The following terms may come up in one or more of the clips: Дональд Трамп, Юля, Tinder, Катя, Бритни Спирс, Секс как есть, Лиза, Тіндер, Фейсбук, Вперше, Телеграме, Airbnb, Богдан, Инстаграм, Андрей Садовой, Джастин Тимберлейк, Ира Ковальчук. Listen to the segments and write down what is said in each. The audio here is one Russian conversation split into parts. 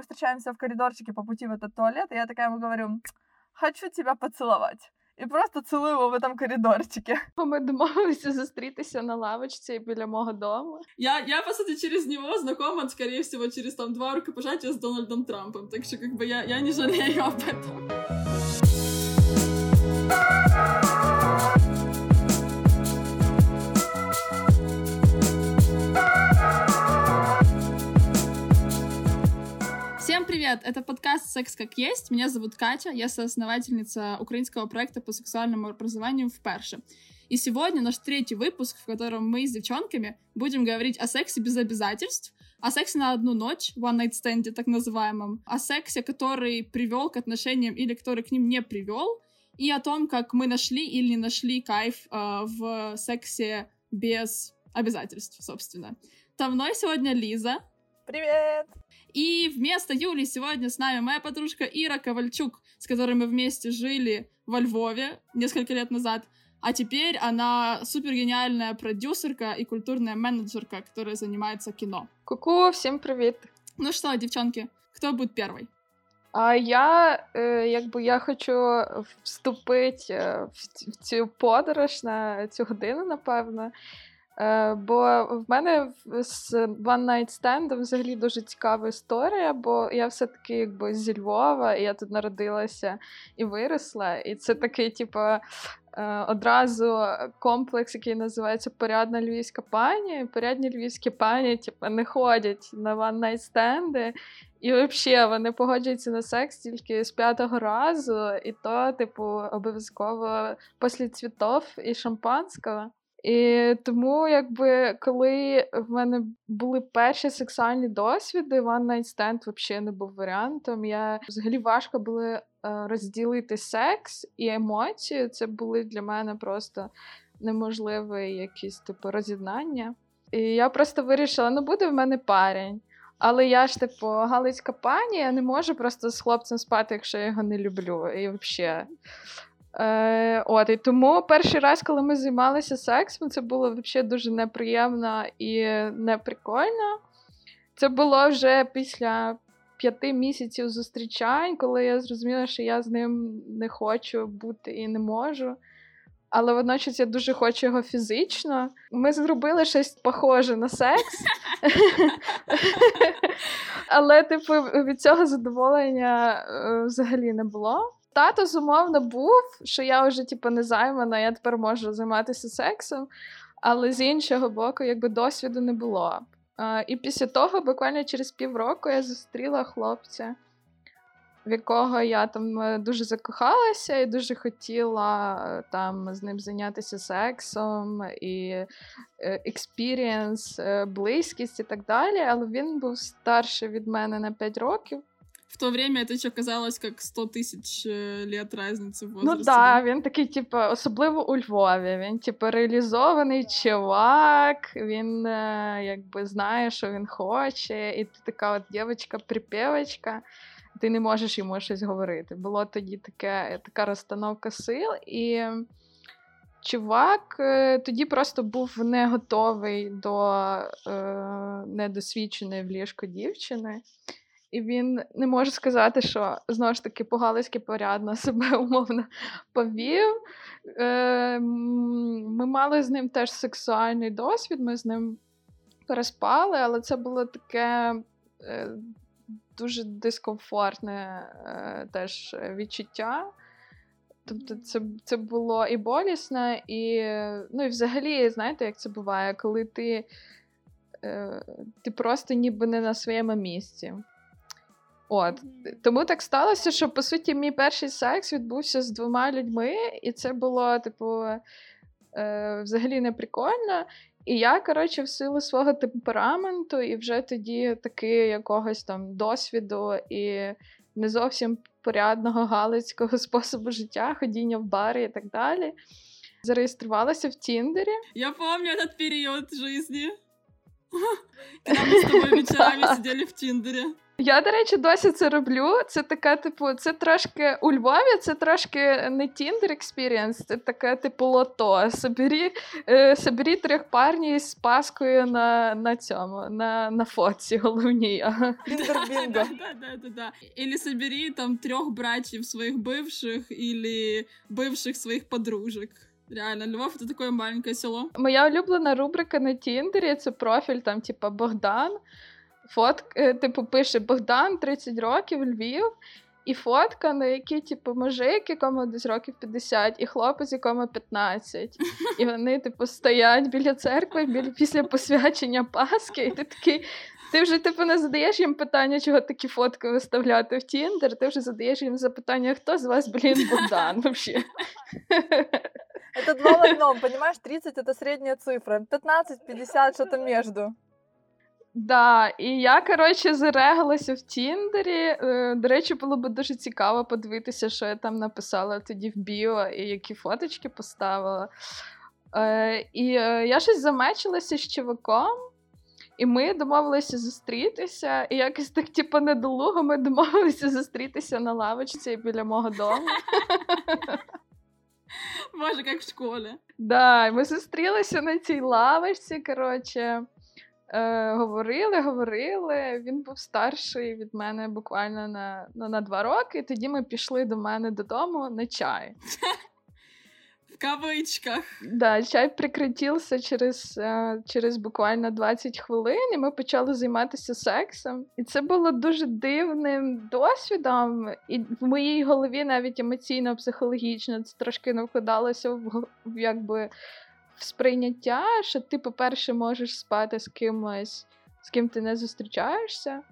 мы встречаемся в коридорчике по пути в этот туалет, и я такая ему говорю: хочу тебя поцеловать. І просто цілую його в цьому коридорчику. Ми домовилися зустрітися на лавочці біля мого дому. Я по суті, через нього знайома, скоріше всього, через там 2 рукопожаття з Дональдом Трампом. Так що, якби, я не жалію об этом. Всем привет! Это подкаст «Секс как есть». Меня зовут Катя, я соосновательница украинского проекта по сексуальному образованию «Вперше». И сегодня наш 3-й выпуск, в котором мы с девчонками будем говорить о сексе без обязательств, о сексе на одну ночь, one-night-stand так называемом, о сексе, который привел к отношениям или который к ним не привел, и о том, как мы нашли или не нашли кайф в сексе без обязательств, собственно. Со мной сегодня Лиза. Привет! И вместо Юли сегодня с нами моя подружка Ира Ковальчук, с которой мы вместе жили во Львове несколько лет назад, а теперь она супергениальная продюсерка и культурная менеджерка, которая занимается кино. Ку-ку, всем привет! Ну что, девчонки, кто будет первой? А я хочу вступити в цю подорож на цю годину, напевно. Бо в мене з One Night Stand взагалі дуже цікава історія, бо я все-таки якби зі Львова, і я тут народилася і виросла, і це такий, одразу комплекс, який називається «Порядна львівська пані». Порядні львівські пані, не ходять на One Night Stand, і взагалі вони погоджуються на секс тільки з 5-го разу, і то, обов'язково після цвітов і шампанського. І тому, коли в мене були перші сексуальні досвіди, One Night Stand взагалі не був варіантом. Взагалі важко було розділити секс і емоції. Це були для мене просто неможливі якісь роз'єднання. І я просто вирішила, буде в мене парень. Але я ж, галицька пані, я не можу просто з хлопцем спати, якщо я його не люблю. І взагалі... і тому перший раз, коли ми займалися сексом, це було взагалі дуже неприємно і неприкольно. Це було вже після 5 місяців зустрічань, коли я зрозуміла, що я з ним не хочу бути і не можу. Але водночас я дуже хочу його фізично. Ми зробили щось похоже на секс. Але від цього задоволення взагалі не було. Тато, зумовно, був, що я вже, не займана, я тепер можу займатися сексом, але з іншого боку, досвіду не було. І після того, буквально через 5 років, я зустріла хлопця, в якого я дуже закохалася і дуже хотіла з ним зайнятися сексом, і експірієнс, близькість і так далі, але він був старший від мене на 5 років. В то время это еще казалось как 100 000 лет разницы в возрасте. Ну да, він такий, особливо у Львові, він, реалізований чувак, він, знає, що він хоче, і ти така от дівчинка-припєвочка, ти не можеш йому щось говорити. Було тоді така розстановка сил, і чувак тоді просто був не готовий до недосвідченої в ліжку дівчини. І він, не можу сказати, що, знову ж таки, по-галицьки порядно себе умовно повів. Ми мали з ним теж сексуальний досвід, ми з ним переспали, але це було таке дуже дискомфортне теж відчуття. Тобто це було і болісно, і взагалі, знаєте, як це буває, коли ти просто ніби не на своєму місці. Тому так сталося, що, по суті, мій перший секс відбувся з 2 людьми, і це було, взагалі не прикольно. І я, в силу свого темпераменту і вже тоді таки якогось досвіду і не зовсім порядного галицького способу життя, ходіння в бари і так далі, зареєструвалася в Тіндері. Я пам'ятаю цей період життя. Коли ми з тобою вечорами сиділи в Тіндері. Я, до речі, досі це роблю. Це така, типу, це трошки у Львові, це трошки не Tinder experience, це таке, типу, лото. Собері трьох парнів з паскою на цьому, на фотці головній. Тіндер-бінго. Да. Ілі собері там трьох братів своїх бивших, ілі бивших своїх подружок. Реально, Львов – це таке маленьке село. Моя улюблена рубрика на Тіндері – це профіль, там, типу, Богдан. Фотка, типу, пише Богдан, 30 років, Львів, і фотка, на якій, типу, мужик, якому десь років 50, і хлопець, якому 15. І вони, типу, стоять біля церкви після посвячення Пасхи, і ти такий... Ти вже, типу, не задаєш їм питання, чого такі фотки виставляти в Тіндер, ти вже задаєш їм запитання, хто з вас, блін, Богдан, вообще. Это два в одном, понимаешь? 30 – это средняя цифра, 15, 50 – что-то между. Да, і я, коротше, зарегалася в Тіндері. До речі, було б дуже цікаво подивитися, що я там написала тоді в біо і які фоточки поставила. І я щось замечилася з чуваком, і ми домовилися зустрітися, і якось так, типу, недолуго ми домовилися зустрітися на лавочці біля мого дому. Може, як в школі. Да, ми зустрілися на цій лавочці, коротше. Говорили, він був старший від мене буквально на 2 роки, і тоді ми пішли до мене додому на чай. В кавичках. Да, чай прекратився через буквально 20 хвилин, і ми почали займатися сексом. І це було дуже дивним досвідом, і в моїй голові навіть емоційно-психологічно це трошки не вкладалося в якби... в сприйняття, що ти, по-перше, можеш спати з кимось, з ким ти не зустрічаєшся.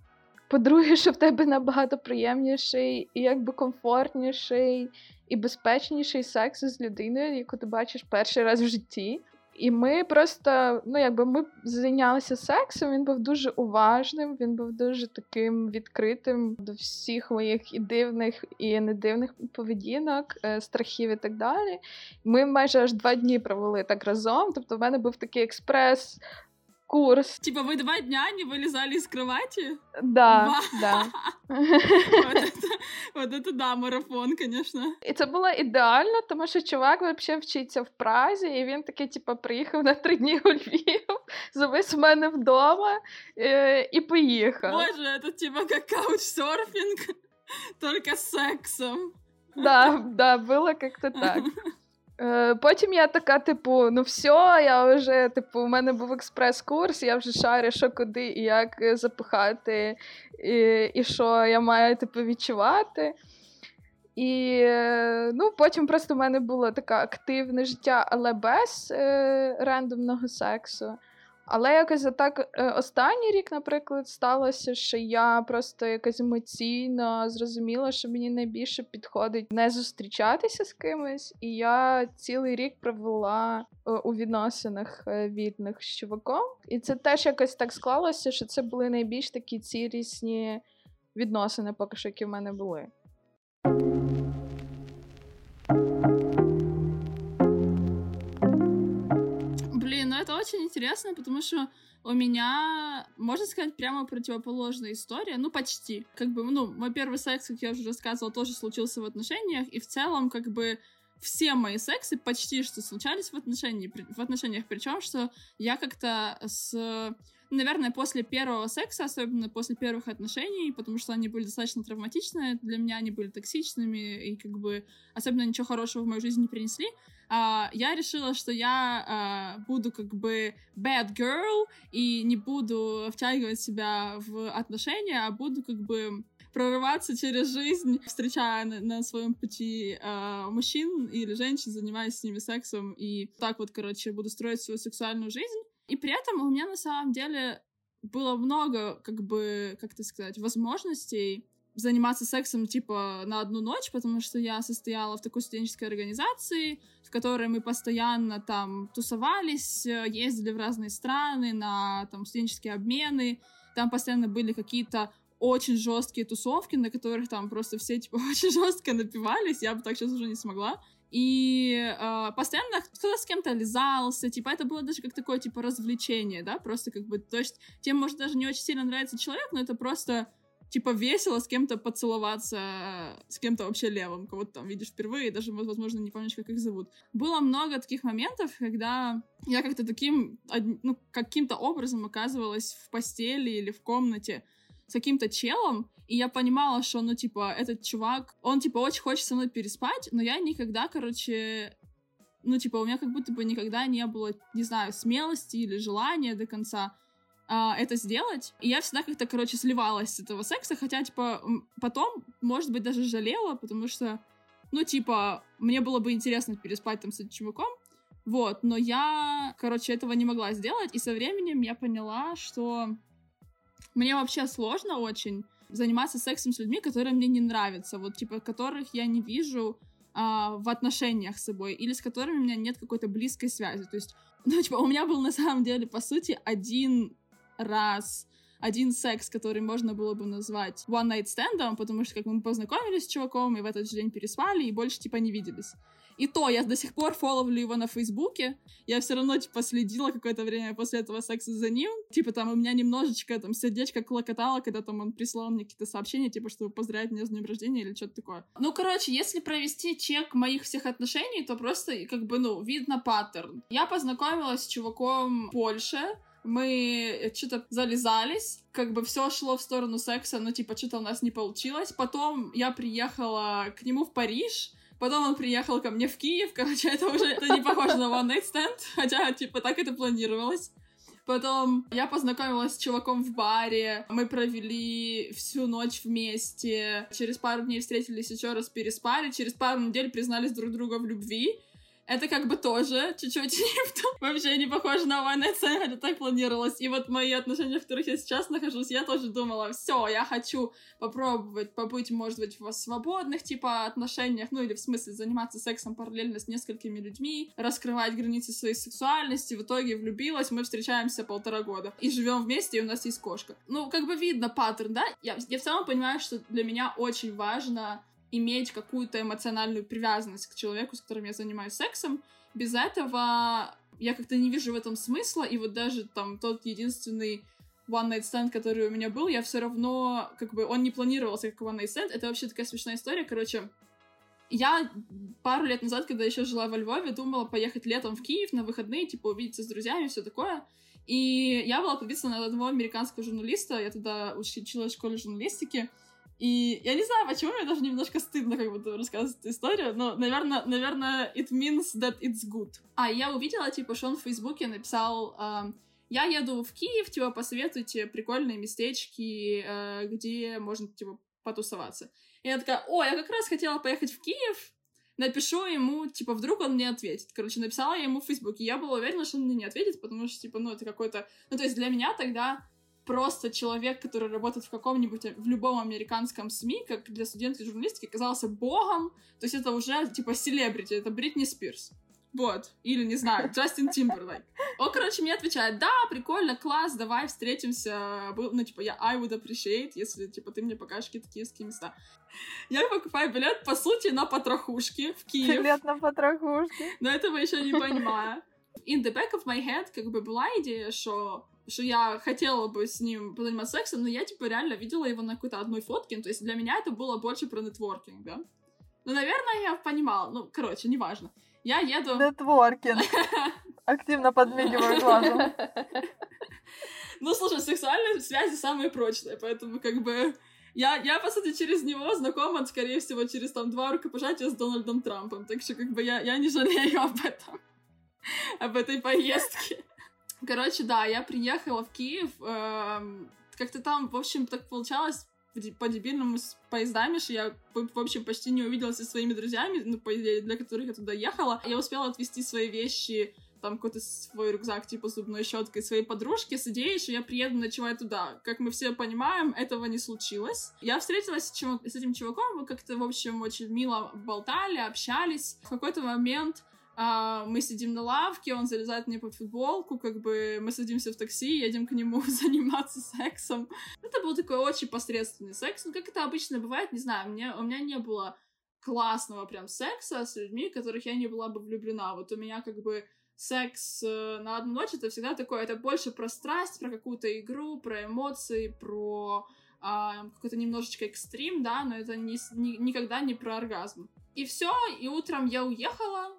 По-друге, що в тебе набагато приємніший і якби комфортніший і безпечніший секс з людиною, яку ти бачиш перший раз в житті. І ми просто, ми зайнялися сексом, він був дуже уважним, він був дуже таким відкритим до всіх моїх і дивних, і недивних поведінок, страхів і так далі. Ми майже аж 2 дні провели так разом, тобто в мене був такий експрес-курс. Типа ви 2 дня не вилізали з кроваті? Да. Вот это да, марафон, конечно. І це було ідеально, тому що чувак взагалі вчиться в Празі, і він такий, типу, приїхав на 3 дні у Львів, завис в мене вдома і поїхав. Боже, це типу як каучсерфінг, тільки з сексом. Да, було як-то так. Потім я така, типу, я вже, типу, у мене був експрес-курс, я вже шарю, що куди і як запихати, і що я маю, типу, відчувати. І, потім просто в мене було таке активне життя, але без рандомного сексу. Але якось так останній рік, наприклад, сталося, що я просто якось емоційно зрозуміла, що мені найбільше підходить не зустрічатися з кимось. І я цілий рік провела у відносинах вільних з чуваком. І це теж якось так склалося, що це були найбільш такі цілісні відносини, поки що, які в мене були. Это очень интересно, потому что у меня, можно сказать, прямо противоположная история, почти. Мой первый секс, как я уже рассказывала, тоже случился в отношениях, и в целом, все мои сексы почти что случались в отношениях, причем, что я как-то наверное, после первого секса, особенно после первых отношений, потому что они были достаточно травматичные, для меня они были токсичными и особенно ничего хорошего в мою жизнь не принесли, я решила, что я буду bad girl и не буду втягивать себя в отношения, а буду прорываться через жизнь, встречая на своем пути мужчин или женщин, занимаясь с ними сексом, и так буду строить свою сексуальную жизнь. И при этом у меня на самом деле было много, возможностей заниматься сексом на 1 ночь, потому что я состояла в такой студенческой организации, в которой мы постоянно там тусовались, ездили в разные страны на там студенческие обмены, там постоянно были какие-то очень жесткие тусовки, на которых там просто все очень жестко напивались, я бы так сейчас уже не смогла. И постоянно кто-то с кем-то лизался, типа, это было даже как такое, типа, развлечение, да, просто как бы, то есть, тем, может, даже не очень сильно нравится человек, но это просто, типа, весело с кем-то поцеловаться, с кем-то вообще левым, кого-то там видишь впервые, даже, возможно, не помнишь, как их зовут. Было много таких моментов, когда я как-то таким, ну, каким-то образом оказывалась в постели или в комнате с каким-то челом, и я понимала, что, ну, типа, этот чувак, он, типа, очень хочет со мной переспать, но я никогда, короче, ну, типа, у меня как будто бы никогда не было, не знаю, смелости или желания до конца это сделать, и я всегда как-то, короче, сливалась с этого секса, хотя, типа, потом, может быть, даже жалела, потому что, ну, типа, мне было бы интересно переспать там с этим чуваком, вот, но я, короче, этого не могла сделать, и со временем я поняла, что... Мне вообще сложно очень заниматься сексом с людьми, которые мне не нравятся, вот, типа, которых я не вижу в отношениях с собой, или с которыми у меня нет какой-то близкой связи, то есть, ну, типа, у меня был, на самом деле, по сути, один секс, который можно было бы назвать one night stand'ом, потому что, как мы познакомились с чуваком, и в этот же день переспали, и больше, типа, не виделись. И то, я до сих пор фоловлю его на Фейсбуке, я все равно, типа, следила какое-то время после этого секса за ним, типа, там, у меня немножечко, там, сердечко клокотало, когда, там, он прислал мне какие-то сообщения, типа, чтобы поздравить меня с днем рождения или что-то такое. Ну, короче, если провести чек моих всех отношений, то просто, как бы, ну, видно паттерн. Я познакомилась с чуваком в Польше, мы что-то зализались, как бы все шло в сторону секса, но, типа, что-то у нас не получилось. Потом я приехала к нему в Париж, потом он приехал ко мне в Киев, короче, это уже это не похоже на one night stand, хотя, типа, так это планировалось. Потом я познакомилась с чуваком в баре, мы провели всю ночь вместе, через пару дней встретились еще раз, переспали, через пару недель признались друг друга в любви. Это как бы тоже чуть-чуть вообще не похоже на one night stand, хотя так планировалось. И вот мои отношения, в которых я сейчас нахожусь, я тоже думала, все, я хочу попробовать побыть, может быть, в свободных типа отношениях, ну или в смысле заниматься сексом параллельно с несколькими людьми, раскрывать границы своей сексуальности, в итоге влюбилась, мы встречаемся 1,5 года и живем вместе, и у нас есть кошка. Ну, как бы видно паттерн, да? Я в целом понимаю, что для меня очень важно... иметь какую-то эмоциональную привязанность к человеку, с которым я занимаюсь сексом. Без этого я как-то не вижу в этом смысла, и вот даже там тот единственный one night stand, который у меня был, я все равно, как бы, он не планировался как one night stand, это вообще такая смешная история, короче, я пару лет назад, когда еще жила во Львове, думала поехать летом в Киев на выходные, типа, увидеться с друзьями, все такое, и я была подписана на одного американского журналиста, я тогда училась в школе журналистики. И я не знаю, почему, мне даже немножко стыдно как будто рассказывать эту историю, но, наверное, it means that it's good. А я увидела, типа, что он в Фейсбуке написал, я еду в Киев, типа, посоветуйте прикольные местечки, где можно, типа, потусоваться. И я такая, я как раз хотела поехать в Киев, напишу ему, типа, вдруг он мне ответит. Короче, написала я ему в Фейсбуке, я была уверена, что он мне не ответит, потому что, типа, ну, это какой-то... Ну, то есть для меня тогда... Просто человек, который работает в каком-нибудь, в любом американском СМИ, как для студентки журналистики, казался богом, то есть это уже, типа, селебрити, это Бритни Спирс, вот, или, не знаю, Джастин Тимберлейк. Он, короче, мне отвечает, да, прикольно, класс, давай встретимся, ну, типа, я I would appreciate, если, типа, ты мне покажешь какие-то киевские места. Я покупаю билет, по сути, на потрохушки в Киев. Билет на потрохушки. Но этого еще не понимаю. In the back of my head, как бы, была идея, что я хотела бы с ним заниматься сексом, но я, типа, реально видела его на какой-то одной фотке, ну, то есть для меня это было больше про нетворкинг, да? Ну, наверное, я понимала, ну, короче, неважно. Я еду... Нетворкинг. Активно подмигиваю глазом. Ну, слушай, сексуальные связи самые прочные, поэтому, как бы, я, по сути, через него знакома, скорее всего, через, там, 2 рукопожатия с Дональдом Трампом, так что, как бы, я не жалею об этой поездке. Короче, да, я приехала в Киев, как-то там, в общем, так получалось по-дебильному с поездами, что я, в общем, почти не увиделась со своими друзьями, ну, по идее, для которых я туда ехала. Я успела отвезти свои вещи, там, какой-то свой рюкзак, типа, зубной щеткой своей подружке с идеей, что я приеду ночевать туда. Как мы все понимаем, этого не случилось. Я встретилась с этим чуваком, мы как-то, в общем, очень мило болтали, общались. В какой-то момент... мы сидим на лавке, он залезает мне под футболку, как бы мы садимся в такси, едем к нему заниматься сексом. Это был такой очень посредственный секс, ну, как это обычно бывает, не знаю, у меня не было классного прям секса с людьми, в которых я не была бы влюблена. Вот у меня как бы секс на одну ночь — это всегда такое, это больше про страсть, про какую-то игру, про эмоции, про какой-то немножечко экстрим, да, но это никогда не про оргазм. И все, и утром я уехала,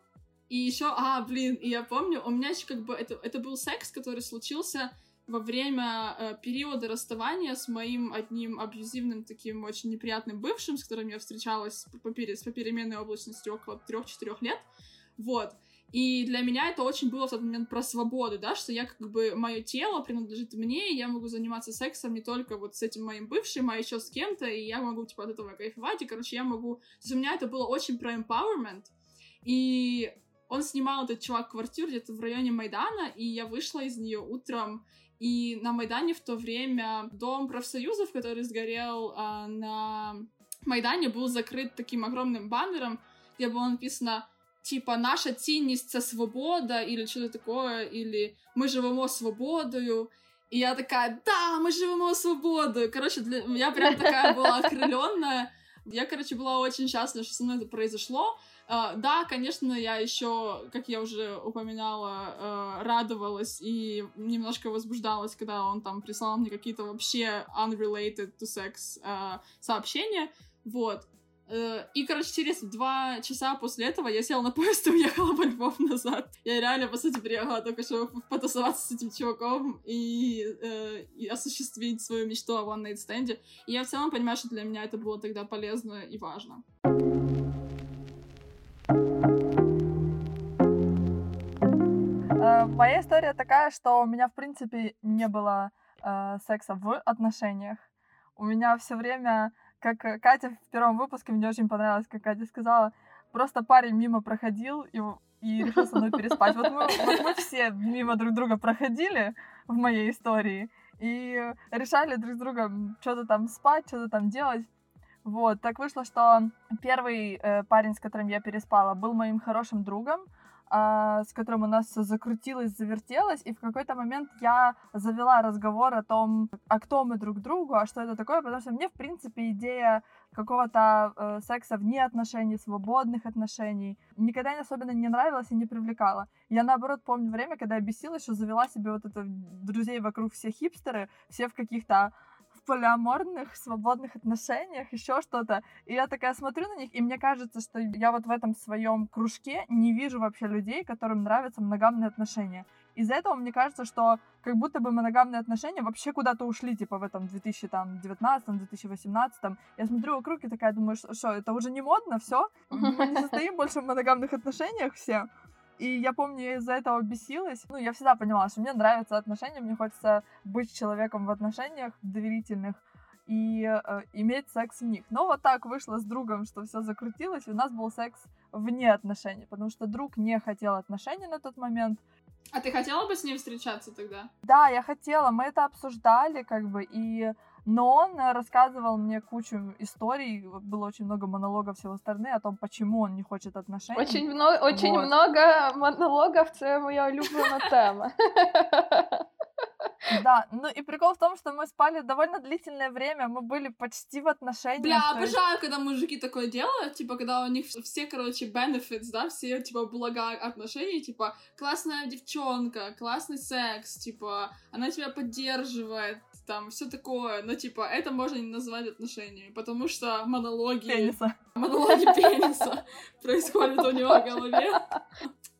и еще, и я помню, у меня еще как бы, это был секс, который случился во время периода расставания с моим одним абьюзивным, таким очень неприятным бывшим, с которым я встречалась по переменной облачности около 3-4 лет, вот. И для меня это очень было в тот момент про свободу, да, что я как бы, мое тело принадлежит мне, и я могу заниматься сексом не только вот с этим моим бывшим, а еще с кем-то, и я могу, типа, от этого кайфовать, и, короче, я могу... То есть у меня это было очень про empowerment, и он снимал, этот чувак, квартиру где-то в районе Майдана, и я вышла из нее утром, и на Майдане в то время дом профсоюзов, который сгорел на Майдане, был закрыт таким огромным баннером, где было написано... типа, наша цінність — це свобода, или что-то такое, или мы живемо свободою. И я такая, да, мы живемо свободою. Короче, я прям такая была окрыленная. Я, короче, была очень счастлива, что со мной это произошло. Да, конечно, я еще, как я уже упоминала, радовалась и немножко возбуждалась, когда он там прислал мне какие-то вообще unrelated to sex сообщения. Вот. И, короче, через 2 часа после этого я села на поезд и уехала во Львов назад. Я реально, по сути, приехала только чтобы потусоваться с этим чуваком и осуществить свою мечту о One Night Stand. И я в целом понимаю, что для меня это было тогда полезно и важно. Моя история такая, что у меня, в принципе, не было секса в отношениях. У меня все время... Как Катя в первом выпуске, мне очень понравилось, как Катя сказала, просто парень мимо проходил и решил со мной переспать. Вот мы все мимо друг друга проходили в моей истории и решали друг с другом что-то там спать, что-то там делать. Вот, так вышло, что первый парень, с которым я переспала, был моим хорошим другом, с которым у нас все закрутилось, завертелось, и в какой-то момент я завела разговор о том, а кто мы друг другу, а что это такое, потому что мне, в принципе, идея какого-то секса вне отношений, свободных отношений, никогда не особенно не нравилась и не привлекала. Я, наоборот, помню время, когда я бесилась, что завела себе вот это друзей вокруг, все хипстеры, все в каких-то полиаморных, свободных отношениях, еще что-то. И я такая смотрю на них, и мне кажется, что я вот в этом своем кружке не вижу вообще людей, которым нравятся моногамные отношения. Из-за этого мне кажется, что как будто бы моногамные отношения вообще куда-то ушли, типа в этом 2019-2018. Я смотрю вокруг и такая думаю, что это уже не модно, все, мы не состоим больше в моногамных отношениях все. И я помню, я из-за этого бесилась. Ну, я всегда понимала, что мне нравятся отношения, мне хочется быть человеком в отношениях доверительных и иметь секс в них. Но вот так вышло с другом, что все закрутилось, и у нас был секс вне отношений, потому что друг не хотел отношений на тот момент. А ты хотела бы с ним встречаться тогда? Да, я хотела, мы это обсуждали, как бы, и... Но он рассказывал мне кучу историй, было очень много монологов с его стороны о том, почему он не хочет отношений. Очень много монологов, это моя любимая тема. Да, ну и прикол в том, что мы спали довольно длительное время, мы были почти в отношениях. Бля, обожаю, есть... когда мужики такое делают, типа, когда у них все, короче, benefits, да, все, типа, блага отношений, типа, классная девчонка, классный секс, типа, она тебя поддерживает, там, все такое, но, типа, это можно не назвать отношениями, потому что монологи пениса происходят у него в голове.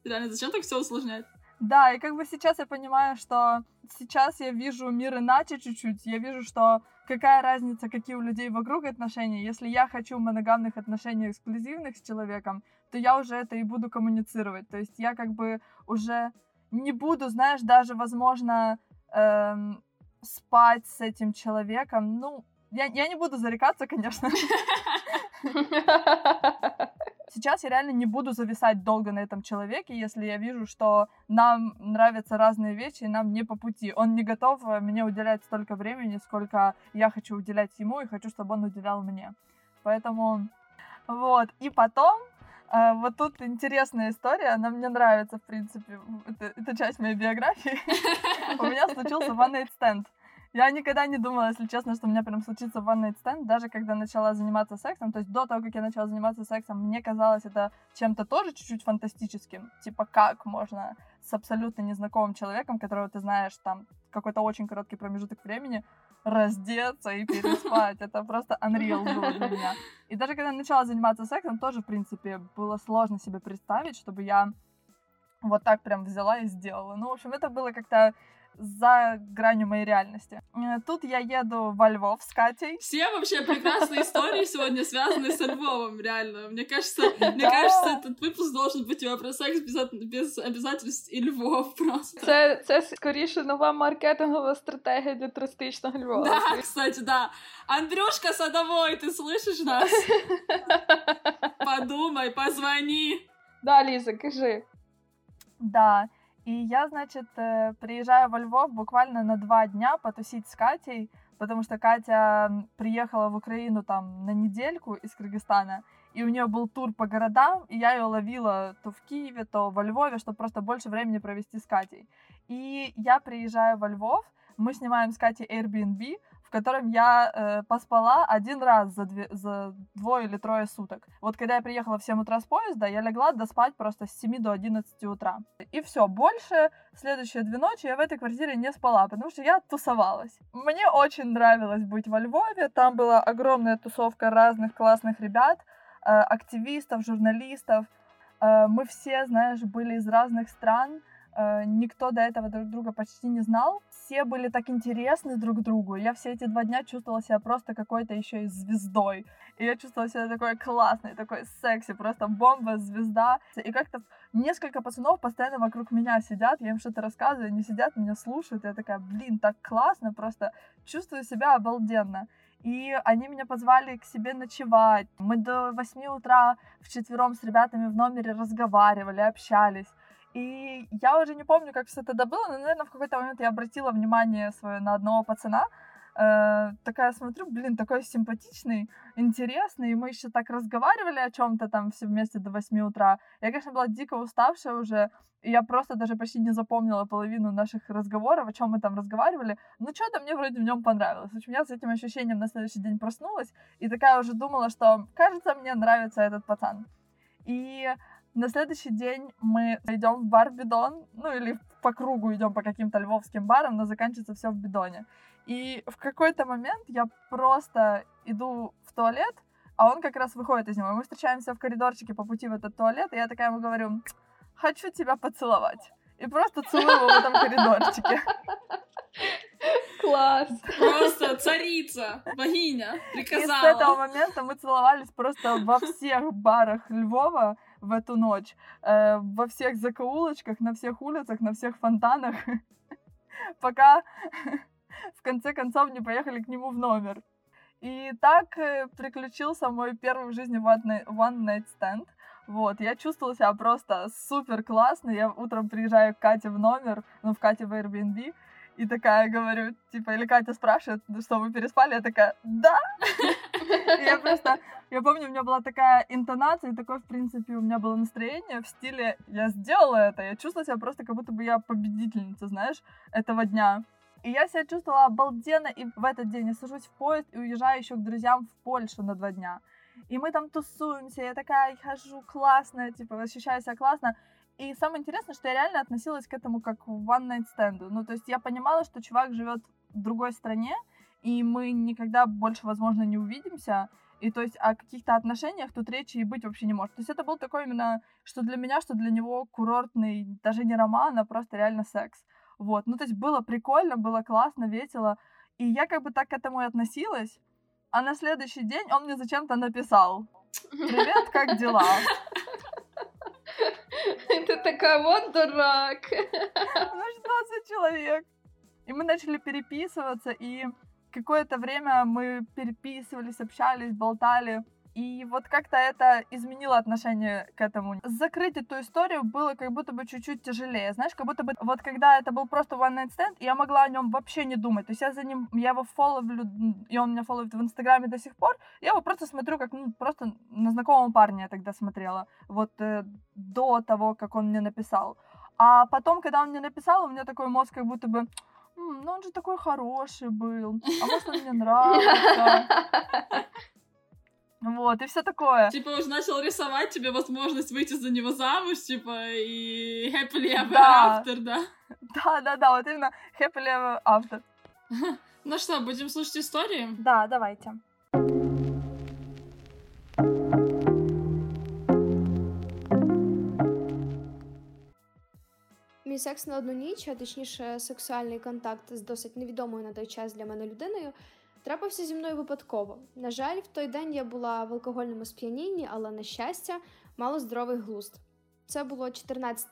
Реально, зачем так все усложнять? Да, и как бы сейчас я понимаю, что сейчас я вижу мир иначе чуть-чуть, я вижу, что какая разница, какие у людей вокруг отношения, если я хочу моногамных отношений эксклюзивных с человеком, то я уже это и буду коммуницировать, то есть я как бы уже не буду, знаешь, даже, возможно, спать с этим человеком, ну, я не буду зарекаться, конечно. Сейчас я реально не буду зависать долго на этом человеке, если я вижу, что нам нравятся разные вещи, и нам не по пути. Он не готов мне уделять столько времени, сколько я хочу уделять ему, и хочу, чтобы он уделял мне. Поэтому вот. И потом, вот тут интересная история, она мне нравится, в принципе. Это часть моей биографии. У меня случился one night stand. Я никогда не думала, если честно, что у меня прям случится one-night stand, даже когда начала заниматься сексом. То есть до того, как я начала заниматься сексом, мне казалось это чем-то тоже чуть-чуть фантастическим. Типа, как можно с абсолютно незнакомым человеком, которого ты знаешь там какой-то очень короткий промежуток времени, раздеться и переспать. Это просто unreal было для меня. И даже когда я начала заниматься сексом, тоже, в принципе, было сложно себе представить, чтобы я вот так прям взяла и сделала. Ну, в общем, это было как-то за гранью моей реальности. Тут я еду во Львов с Катей. Все вообще прекрасные истории сегодня связаны со Львовом, реально. Мне кажется, этот выпуск должен быть у вас про секс без обязательств і Львов просто. Це скоріше нова маркетингова стратегія для туристичного Львова. Да, кстати, да. Андрюшка Садовой, ты слышишь нас? Подумай, позвони. Да, Лиза, кажи. Да. И я, значит, приезжаю во Львов буквально на 2 дня потусить с Катей, потому что Катя приехала в Украину там на недельку из Кыргызстана, и у нее был тур по городам, и я ее ловила то в Киеве, то во Львове, чтобы просто больше времени провести с Катей. И я приезжаю во Львов, мы снимаем с Катей Airbnb, в котором я поспала 1 раз за 2 или 3 суток. Вот когда я приехала в 7 утра с поезда, я легла доспать просто с 7 до 11 утра. И все, больше следующие 2 ночи я в этой квартире не спала, потому что я тусовалась. Мне очень нравилось быть во Львове, там была огромная тусовка разных классных ребят, активистов, журналистов. Мы все, знаешь, были из разных стран, никто до этого друг друга почти не знал. Все были так интересны друг другу. Я все эти 2 дня чувствовала себя просто какой-то еще и звездой. И я чувствовала себя такой классной, такой секси, просто бомба, звезда. И как-то несколько пацанов постоянно вокруг меня сидят, я им что-то рассказываю, они сидят, меня слушают. Я такая, блин, так классно, просто чувствую себя обалденно. И они меня позвали к себе ночевать. Мы до 8 утра вчетвером с ребятами в номере разговаривали, общались. И я уже не помню, как все тогда было, но, наверное, в какой-то момент я обратила внимание свое на одного пацана. Такая смотрю, блин, такой симпатичный, интересный, и мы еще так разговаривали о чем-то там все вместе до 8 утра. Я, конечно, была дико уставшая уже, и я просто даже почти не запомнила половину наших разговоров, о чем мы там разговаривали, но что-то мне вроде в нем понравилось. В общем, я с этим ощущением на следующий день проснулась, и такая уже думала, что, кажется, мне нравится этот пацан. И на следующий день мы идем в бар «Бидон», ну или по кругу идем по каким-то львовским барам, но заканчивается все в «Бидоне». И в какой-то момент я просто иду в туалет, а он как раз выходит из него. Мы встречаемся в коридорчике по пути в этот туалет, и я такая ему говорю: «Хочу тебя поцеловать». И просто целую его в этом коридорчике. Класс! Просто царица, богиня приказала. И с этого момента мы целовались просто во всех барах Львова в эту ночь. Во всех закоулочках, на всех улицах, на всех фонтанах. Пока в конце концов не поехали к нему в номер. И так приключился мой первый в жизни one-night stand. Вот, я чувствовала себя просто супер классно. Я утром приезжаю к Кате в номер, ну, в Кате в Airbnb, и такая говорю, типа, или Катя спрашивает, что вы переспали? Я такая, да! Я помню, у меня была такая интонация, такое, в принципе, у меня было настроение в стиле «я сделала это», я чувствовала себя просто, как будто бы я победительница, знаешь, этого дня. И я себя чувствовала обалденно, и в этот день я сажусь в поезд и уезжаю еще к друзьям в Польшу на 2 дня. И мы там тусуемся, я такая хожу классная, типа, ощущаю себя классно. И самое интересное, что я реально относилась к этому как к one-night stand. Ну, то есть я понимала, что чувак живет в другой стране, и мы никогда больше, возможно, не увидимся. И то есть о каких-то отношениях тут речи и быть вообще не может. То есть это был такой именно, что для меня, что для него курортный, даже не роман, а просто реально секс. Вот, ну, то есть было прикольно, было классно, весело. И я как бы так к этому и относилась. А на следующий день он мне зачем-то написал: «Привет, как дела?» Ты такая, вот дурак. Ну что за человек? И мы начали переписываться, и какое-то время мы переписывались, общались, болтали. И вот как-то это изменило отношение к этому. Закрыть эту историю было как будто бы чуть-чуть тяжелее. Знаешь, как будто бы вот когда это был просто one night stand, я могла о нем вообще не думать. То есть я за ним, я его фолловлю, и он меня фолловит в Инстаграме до сих пор. Я его просто смотрю, как, ну, просто на знакомого парня я тогда смотрела. Вот до того, как он мне написал. А потом, когда он мне написал, у меня такой мозг как будто бы... ну он же такой хороший был, а может, он мне нравится. Вот, и все такое. Типа, уже начал рисовать тебе возможность выйти за него замуж, типа, и happily ever after, да? Да, вот именно happily ever after. Ну что, будем слушать истории? Да, давайте. Мій секс на одну ніч, а точніше сексуальний контакт з досить невідомою на той час для мене людиною, трапився зі мною випадково. На жаль, в той день я була в алкогольному сп'янінні, але, на щастя, мала здоровий глузд. Це було 14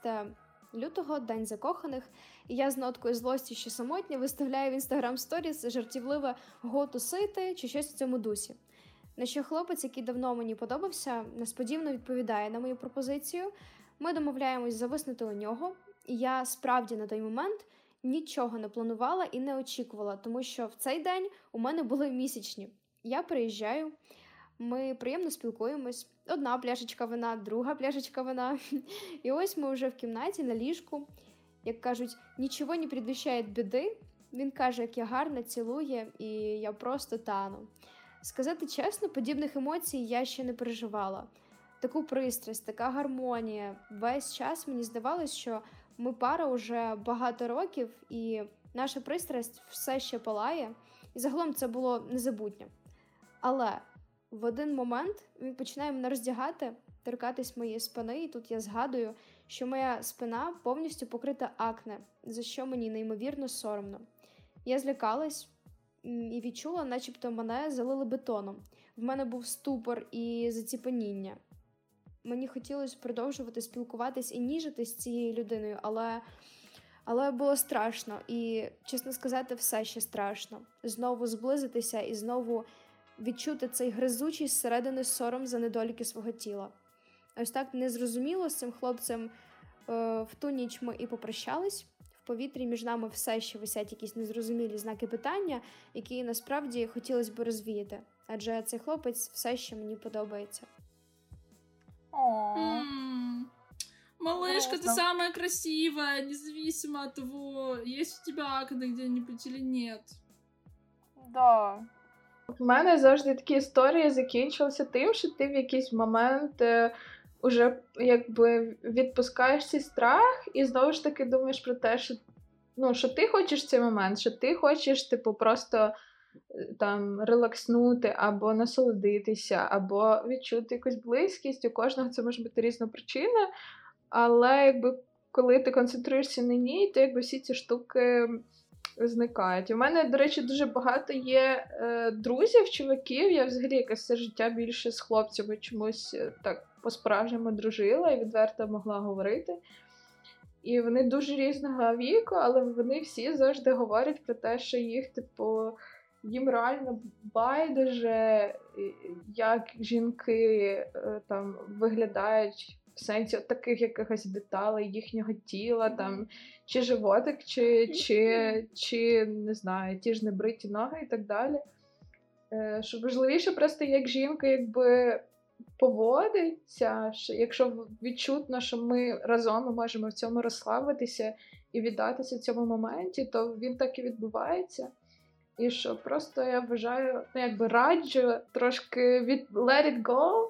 лютого, День закоханих, і я з ноткою злості, що самотня, виставляю в Instagram-сторіс жартівливе «го тусити» чи щось в цьому дусі. На що хлопець, який давно мені подобався, несподівано відповідає на мою пропозицію. Ми домовляємось зависнути у нього, і я справді на той момент нічого не планувала і не очікувала, тому що в цей день у мене були місячні. Я приїжджаю, ми приємно спілкуємось. Одна пляшечка вина, друга пляшечка вина. І ось ми вже в кімнаті на ліжку. Як кажуть, нічого не предвіщає біди. Він каже, як я гарно цілує, і я просто тану. Сказати чесно, подібних емоцій я ще не переживала. Таку пристрасть, така гармонія. Весь час мені здавалось, що ми пара уже багато років, і наша пристрасть все ще палає. І загалом це було незабутнє. Але в один момент він починає мене роздягати, торкатись моєї спини, і тут я згадую, що моя спина повністю покрита акне, за що мені неймовірно соромно. Я злякалась і відчула, начебто мене залили бетоном. В мене був ступор і заціпаніння. Мені хотілося продовжувати спілкуватись і ніжитись з цією людиною, але було страшно. І, чесно сказати, все ще страшно. Знову зблизитися і знову відчути цей гризучий зсередини сором за недоліки свого тіла. Ось так незрозуміло з цим хлопцем в ту ніч ми і попрощались. В повітрі між нами все ще висять якісь незрозумілі знаки питання, які насправді хотілося б розвіяти. Адже цей хлопець все ще мені подобається. Малышка, ты самая красивая, независимо от того, есть у тебя акне где-нибудь или нет. Да. В мене завжди такі історії закінчилися тим, що ти в якийсь момент уже якби відпускаєш цей страх і знову ж таки думаєш про те, що, ну, що ти хочеш цей момент, що ти хочеш типу просто там релакснути або насолодитися, або відчути якусь близькість. У кожного це може бути різна причина, але якби коли ти концентруєшся на ній, то якби всі ці штуки зникають. У мене, до речі, дуже багато є друзів, чуваків. Я взагалі якесь все життя більше з хлопцями чомусь так по-справжньому дружила і відверто могла говорити. І вони дуже різного віку, але вони всі завжди говорять про те, що їх, типу, їм реально байдуже, як жінки там виглядають в сенсі таких якихось деталей їхнього тіла, там, чи животик, чи не знаю, ті ж небриті ноги і так далі. Що важливіше просто, як жінка якби поводиться, якщо відчутно, що ми разом можемо в цьому розслабитися і віддатися цьому моменті, то він так і відбувається. І що просто я вважаю, ну якби раджу трошки від let it go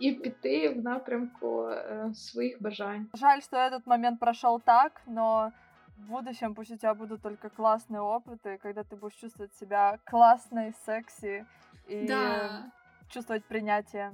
і піти в напрямку своїх бажань. Жаль, що этот момент пройшов так, но в будущем пусть у тебя будут только классные опыты, когда ты будешь чувствовать себя классной, секси и чувствовать принятие.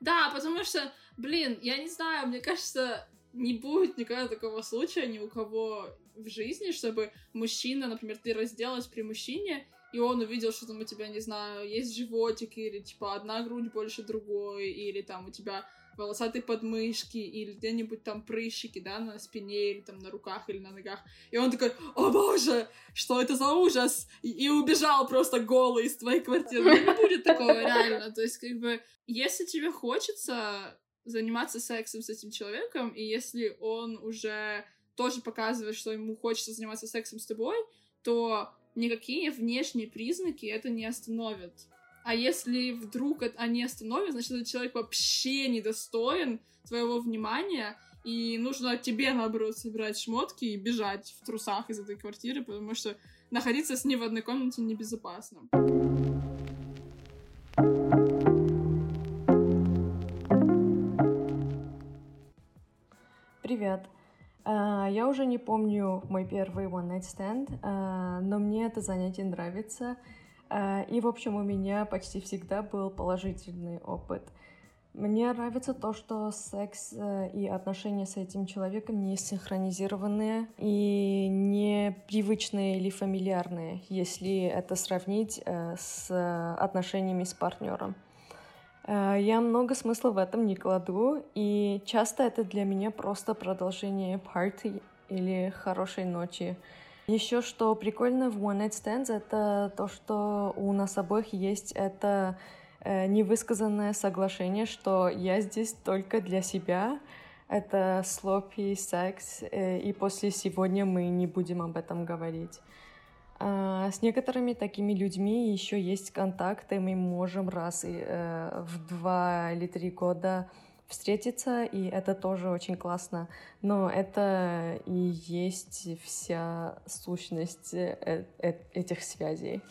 Да, потому что, блин, я не знаю, мне кажется, не будет никогда такого случая ни у кого в жизни, чтобы мужчина, например, ты разделась при мужчине, и он увидел, что там у тебя, не знаю, есть животик, или типа одна грудь больше другой, или там у тебя волосатые подмышки, или где-нибудь там прыщики, да, на спине, или там на руках, или на ногах. И он такой: «О боже, что это за ужас!» И убежал просто голый из твоей квартиры. Не будет такого, реально. То есть, как бы, если тебе хочется заниматься сексом с этим человеком, и если он уже тоже показывает, что ему хочется заниматься сексом с тобой, то никакие внешние признаки это не остановят. А если вдруг они остановят, значит, этот человек вообще недостоин твоего внимания, и нужно тебе, наоборот, собирать шмотки и бежать в трусах из этой квартиры, потому что находиться с ней в одной комнате небезопасно. Привет. Я уже не помню мой первый one-night stand, но мне это занятие нравится. И, в общем, у меня почти всегда был положительный опыт. Мне нравится то, что секс и отношения с этим человеком не синхронизированные и не привычные или фамильярные, если это сравнить с отношениями с партнером. Я много смысла в этом не кладу, и часто это для меня просто продолжение парти или хорошей ночи. Еще что прикольно в One Night Stands, это то, что у нас обоих есть это невысказанное соглашение, что я здесь только для себя. Это sloppy секс, и после сегодня мы не будем об этом говорить. С некоторыми такими людьми еще есть контакты, мы можем раз в 2 или 3 года встретиться, и это тоже очень классно. Но это и есть вся сущность этих связей.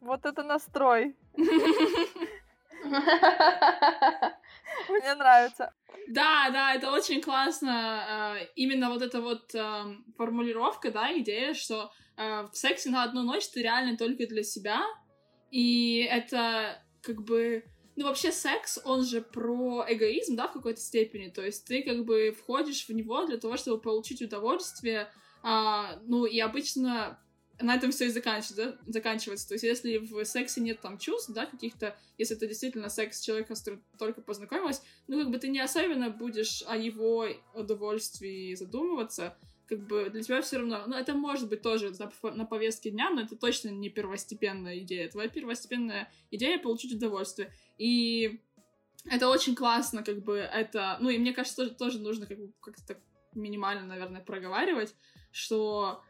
Вот это настрой! Мне нравится. Да, это очень классно. Именно вот эта вот формулировка, да, идея, что в сексе на одну ночь ты реально только для себя. И это как бы... Ну, вообще секс, он же про эгоизм, да, в какой-то степени. То есть ты как бы входишь в него для того, чтобы получить удовольствие. Ну, и обычно... на этом все и заканчивается. То есть, если в сексе нет там чувств, да, каких-то, если это действительно секс человека, с которым только познакомилась, ну, как бы ты не особенно будешь о его удовольствии задумываться, как бы для тебя все равно, ну, это может быть тоже на повестке дня, но это точно не первостепенная идея. Твоя первостепенная идея — получить удовольствие. И это очень классно, как бы, это, ну, и мне кажется, тоже нужно как бы как-то так минимально, наверное, проговаривать, что...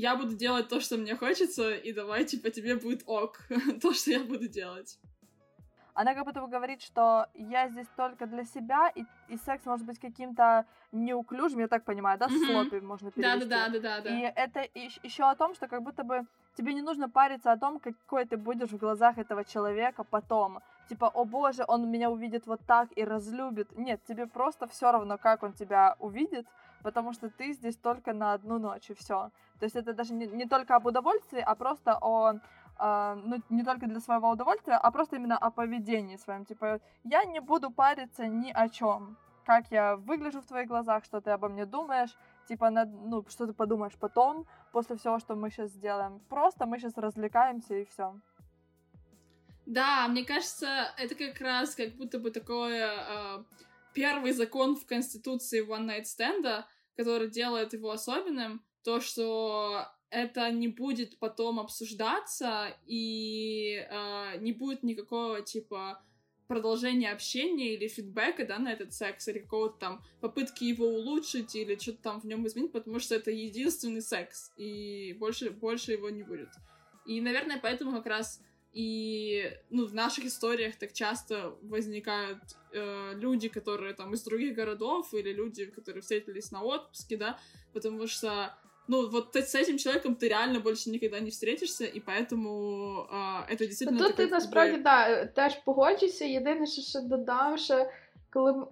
я буду делать то, что мне хочется, и давай, типа, тебе будет ок то, что я буду делать. Она как будто бы говорит, что я здесь только для себя, и секс может быть каким-то неуклюжим, я так понимаю, да, слопи можно перевести. Да. И это еще о том, что как будто бы тебе не нужно париться о том, какой ты будешь в глазах этого человека потом. Типа, о боже, он меня увидит вот так и разлюбит. Нет, тебе просто все равно, как он тебя увидит, потому что ты здесь только на одну ночь, и все. То есть это даже не только об удовольствии, а просто не только для своего удовольствия, а просто именно о поведении своем. Типа, я не буду париться ни о чем. Как я выгляжу в твоих глазах, что ты обо мне думаешь, типа, что ты подумаешь потом, после всего, что мы сейчас сделаем. Просто мы сейчас развлекаемся, и все. Да, мне кажется, это как раз как будто бы такой первый закон в Конституции One Night Stand'а, который делает его особенным, то, что это не будет потом обсуждаться и не будет никакого, типа, продолжения общения или фидбэка, да, на этот секс, или какого-то там попытки его улучшить или что-то там в нем изменить, потому что это единственный секс, и больше его не будет. И, наверное, поэтому как раз... И, в наших историях так часто возникают люди, которые там из других городов, или люди, которые встретились на отпуске, да, потому что, вот с этим человеком ты реально больше никогда не встретишься, і поэтому это действительно... Тут ти, насправді, теж погоджуйся. Єдине, що ще додам, що коли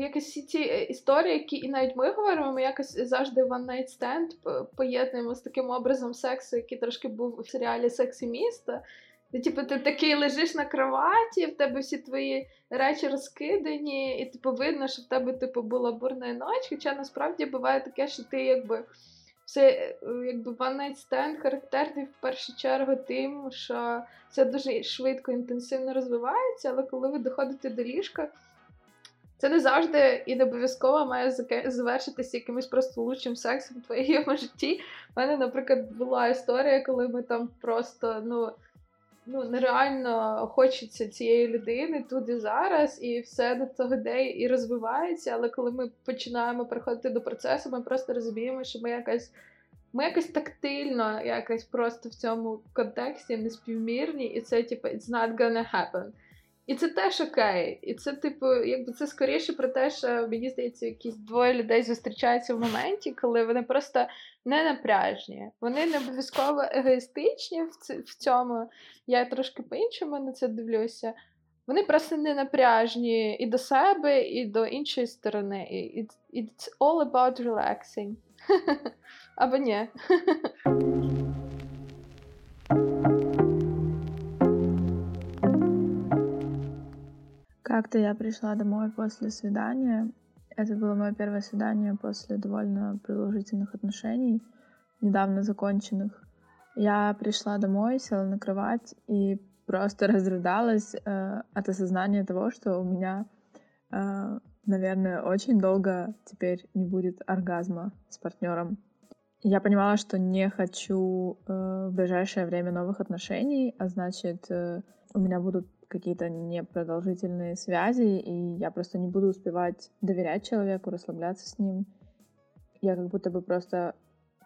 якісь ці історії, які і навіть ми говоримо, ми якось завжди One Night Stand поєднуємо з таким образом сексу, який трошки був у серіалі «Секс і місто», типу, ти такий лежиш на кроваті, в тебе всі твої речі розкидані, і типу видно, що в тебе була бурна ніч, хоча насправді буває таке, що ти якби One Night Stand характерний в першу чергу тим, що це дуже швидко, інтенсивно розвивається, але коли ви доходите до ліжка, це не завжди і не обов'язково має завершитися якимось просто лучшим сексом в твоєму житті. У мене, наприклад, була історія, коли ми там просто, нереально хочеться цієї людини тут і зараз, і все до того дня і розвивається, але коли ми починаємо приходити до процесу, ми просто розуміємо, що ми якось тактильно, якось просто в цьому контексті неспівмірні, і це, типу, it's not gonna happen. І це теж окей. І це, типу, якби це скоріше про те, що, мені здається, якісь двоє людей зустрічаються в моменті, коли вони просто не напряжні. Вони не обов'язково егоїстичні в цьому. Я трошки по-іншому на це дивлюся. Вони просто не напряжні і до себе, і до іншої сторони. It's all about relaxing. Або ні. Как-то я пришла домой после свидания. Это было мое первое свидание после довольно продолжительных отношений, недавно законченных. Я пришла домой, села на кровать и просто разрыдалась от осознания того, что у меня, наверное, очень долго теперь не будет оргазма с партнером. Я понимала, что не хочу в ближайшее время новых отношений, а значит, у меня будут какие-то непродолжительные связи, и я просто не буду успевать доверять человеку, расслабляться с ним. Я как будто бы просто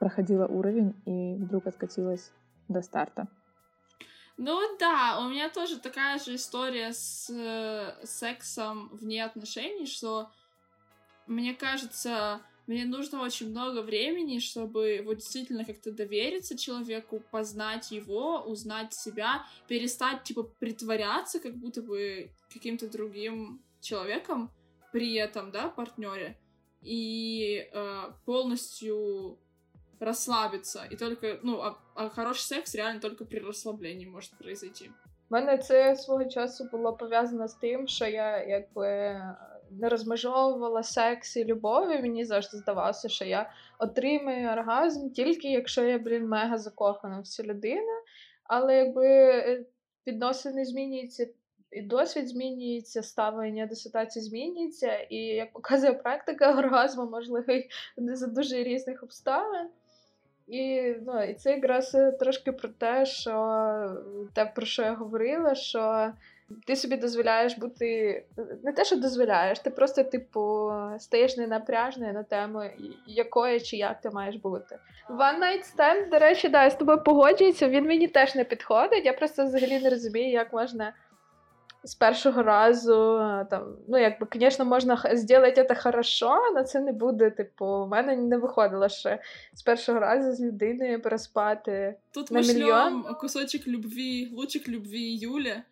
проходила уровень и вдруг откатилась до старта. Ну да, у меня тоже такая же история с сексом вне отношений, что, мне кажется, мне нужно очень много времени, чтобы вот действительно как-то довериться человеку, познать его, узнать себя, перестать, типа, притворяться как будто бы каким-то другим человеком при этом, да, партнере, и полностью расслабиться. И только, ну, а хороший секс реально только при расслаблении может произойти. У мене це свого часу було пов'язано з тим, що я якби не розмежовувала секс і любов, і мені завжди здавалося, що я отримаю оргазм тільки якщо я, мега закохана в цю людину. Але якби відносини змінюються, і досвід змінюється, ставлення до ситуації змінюється, і, як показує практика, оргазм можливий за дуже різних обставин. І, ну, і це якраз трошки про те, що те, про що я говорила, що ти собі дозволяєш бути, не те, що дозволяєш, ти просто, типу, стаєш ненапряжною на тему, якою чи як ти маєш бути. One Night Stand, до речі, да, я з тобою погоджуюся, він мені теж не підходить, я просто взагалі не розумію, як можна з першого разу, там, ну, якби, звісно, можна зробити це хорошо, але це не буде, типу, у мене не виходило ще з першого разу з людиною переспати тут на мільйон. Тут ми шлем кусочок любви, лучик любви Юля,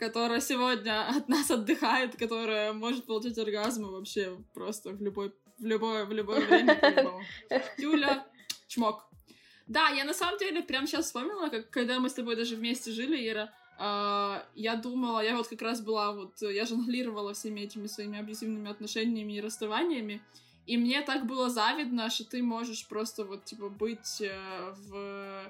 которая сегодня от нас отдыхает, которая может получить оргазмы вообще просто в любое время. Юля, чмок. Да, я на самом деле прямо сейчас вспомнила, как, когда мы с тобой даже вместе жили, Ира, я думала, я вот как раз была, вот, я жонглировала всеми этими своими абьюзивными отношениями и расставаниями, и мне так было завидно, что ты можешь просто вот, типа, быть в,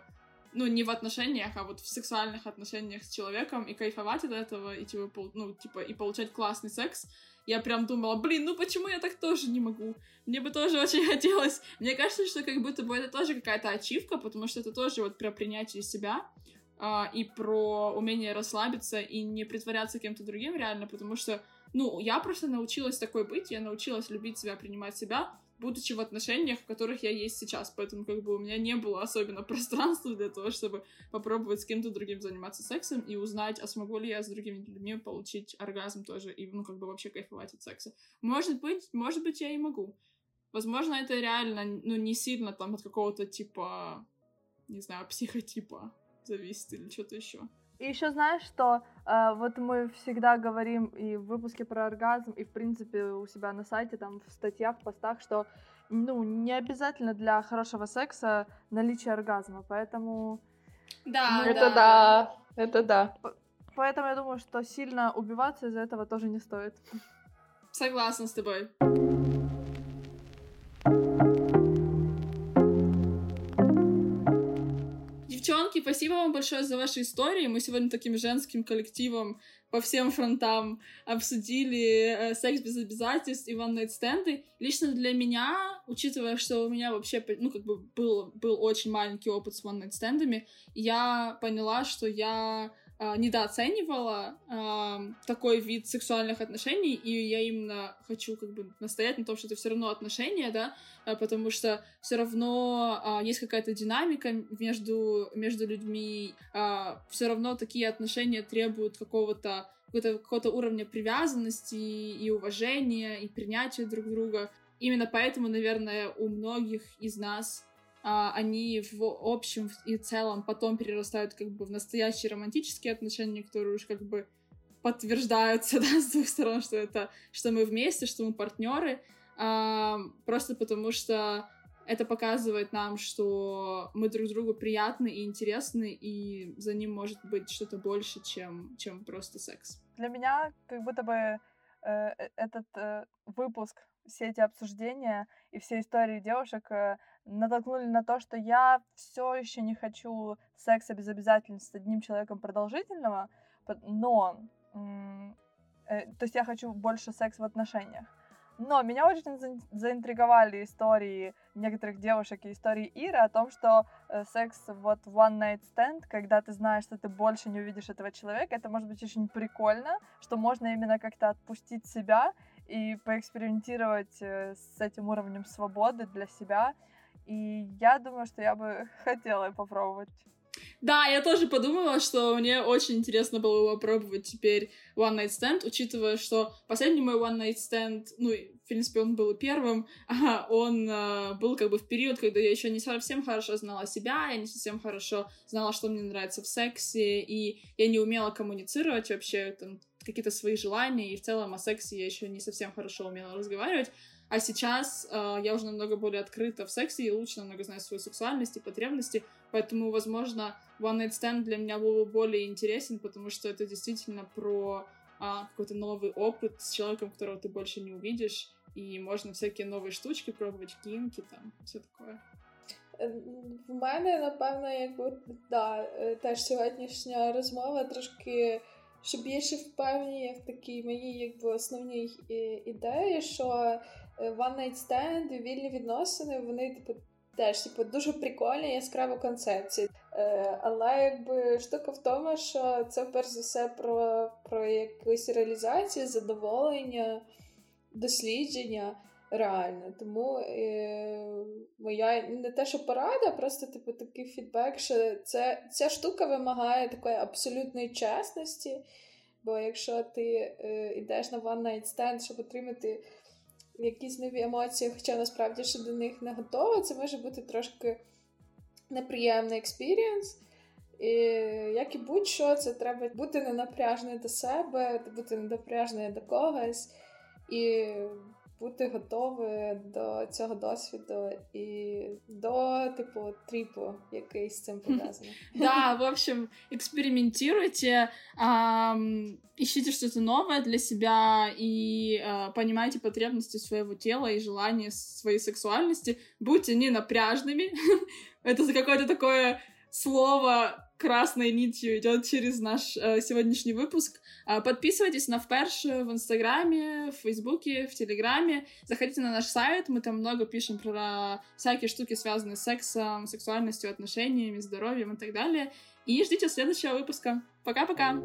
ну, не в отношениях, а вот в сексуальных отношениях с человеком и кайфовать от этого, и, типа, ну, типа, и получать классный секс. Я прям думала, блин, ну почему я так тоже не могу? Мне бы тоже очень хотелось. Мне кажется, что как будто бы это тоже какая-то ачивка, потому что это тоже вот про принятие себя, и про умение расслабиться и не притворяться кем-то другим реально, потому что, ну, я просто научилась такой быть, я научилась любить себя, принимать себя, будучи в отношениях, в которых я есть сейчас, поэтому как бы у меня не было особенно пространства для того, чтобы попробовать с кем-то другим заниматься сексом и узнать, а смогу ли я с другими людьми получить оргазм тоже и, ну, как бы вообще кайфовать от секса. Может быть, я и могу. Возможно, это реально, ну, не сильно там от какого-то типа, не знаю, психотипа зависит или что-то еще. И еще знаешь, что вот мы всегда говорим и в выпуске про оргазм, и в принципе у себя на сайте, там в статьях, в постах, что, ну, не обязательно для хорошего секса наличие оргазма, поэтому... Да, ну, это да. Поэтому я думаю, что сильно убиваться из-за этого тоже не стоит. Согласна с тобой. Девчонки, спасибо вам большое за ваши истории. Мы сегодня таким женским коллективом по всем фронтам обсудили секс без обязательств и one-night-стенды. Лично для меня, учитывая, что у меня вообще, ну, как бы был очень маленький опыт с one-night-стендами, я поняла, что я недооценивала такой вид сексуальных отношений, и я именно хочу как бы настоять на том, что это все равно отношения, да, потому что все равно есть какая-то динамика между людьми, все равно такие отношения требуют какого-то уровня привязанности и уважения, и принятия друг друга. Именно поэтому, наверное, у многих из нас они в общем и целом потом перерастают как бы в настоящие романтические отношения, которые уж как бы подтверждаются, да, с двух сторон, что мы вместе, что мы партнеры, просто потому что это показывает нам, что мы друг другу приятны и интересны, и за ним может быть что-то больше, чем просто секс. Для меня как будто бы этот выпуск, все эти обсуждения и все истории девушек натолкнули на то, что я все еще не хочу секса без обязательств с одним человеком продолжительного, но то есть я хочу больше секса в отношениях. Но меня очень заинтриговали истории некоторых девушек и истории Иры о том, что секс вот one night stand, когда ты знаешь, что ты больше не увидишь этого человека, это может быть очень прикольно, что можно именно как-то отпустить себя и поэкспериментировать с этим уровнем свободы для себя. И я думаю, что я бы хотела попробовать. Да, я тоже подумала, что мне очень интересно было попробовать теперь One Night Stand, учитывая, что последний мой One Night Stand, ну, в принципе, он был первым, он был как бы в период, когда я еще не совсем хорошо знала себя, я не совсем хорошо знала, что мне нравится в сексе, и я не умела коммуницировать вообще там, какие-то свои желания, и в целом о сексе я еще не совсем хорошо умела разговаривать. А сейчас я уже намного более открыта в сексе и лучше намного знаю свою сексуальность и потребности, поэтому, возможно, One Night Stand для меня был более интересен, потому что это действительно про какой-то новый опыт с человеком, которого ты больше не увидишь, и можно всякие новые штучки пробовать, кинки, там, все такое. В мене, напевно, якби, да, теж сьогоднішня розмова трошки... Що більше впевнені в такій моїй якби основній ідеї, що One Night Stand і вільні відносини, вони типу теж типу дуже прикольні, яскрава концепція. Але якби штука в тому, що це перш за все про якусь реалізацію, задоволення, дослідження реально. Тому моя не те, що порада, просто типу такий фідбек, що ця штука вимагає такої абсолютної чесності, бо якщо ти йдеш на One Night Stand, щоб отримати якісь нові емоції, хоча насправді ще до них не готова, це може бути трошки неприємний експірієнс. І як і будь-що, це треба бути ненапряжною до себе, бути ненапряжною до когось і бути готові до цього досвіду і до, типу, тріпу, який з цим пов'язаний. Да, в общем, экспериментируйте, ищите что-то новое для себя и понимайте потребности своего тела и желания своей сексуальности. Будьте не напряжными. Это какое-то такое слово красной нитью идет через наш сегодняшний выпуск. Подписывайтесь на Вперше в Инстаграме, в Фейсбуке, в Телеграме. Заходите на наш сайт, мы там много пишем про всякие штуки, связанные с сексом, сексуальностью, отношениями, здоровьем и так далее. И ждите следующего выпуска. Пока-пока!